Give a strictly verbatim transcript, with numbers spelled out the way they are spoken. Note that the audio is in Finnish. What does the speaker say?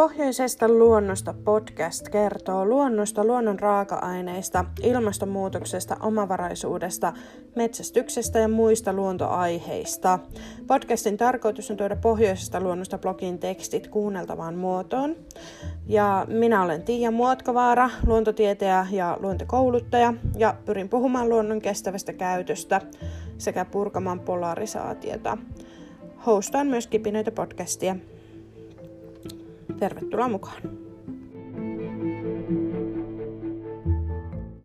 Pohjoisesta luonnosta podcast kertoo luonnosta, luonnon raaka-aineista, ilmastonmuutoksesta, omavaraisuudesta, metsästyksestä ja muista luontoaiheista. Podcastin tarkoitus on tuoda Pohjoisesta luonnosta blogin tekstit kuunneltavaan muotoon. Ja minä olen Tiia Muotkovaara, luontotietejä ja luontokouluttaja ja pyrin puhumaan luonnon kestävästä käytöstä sekä purkamaan polarisaatiota. Hostaan myös Kipinöitä podcastia. Tervetuloa mukaan!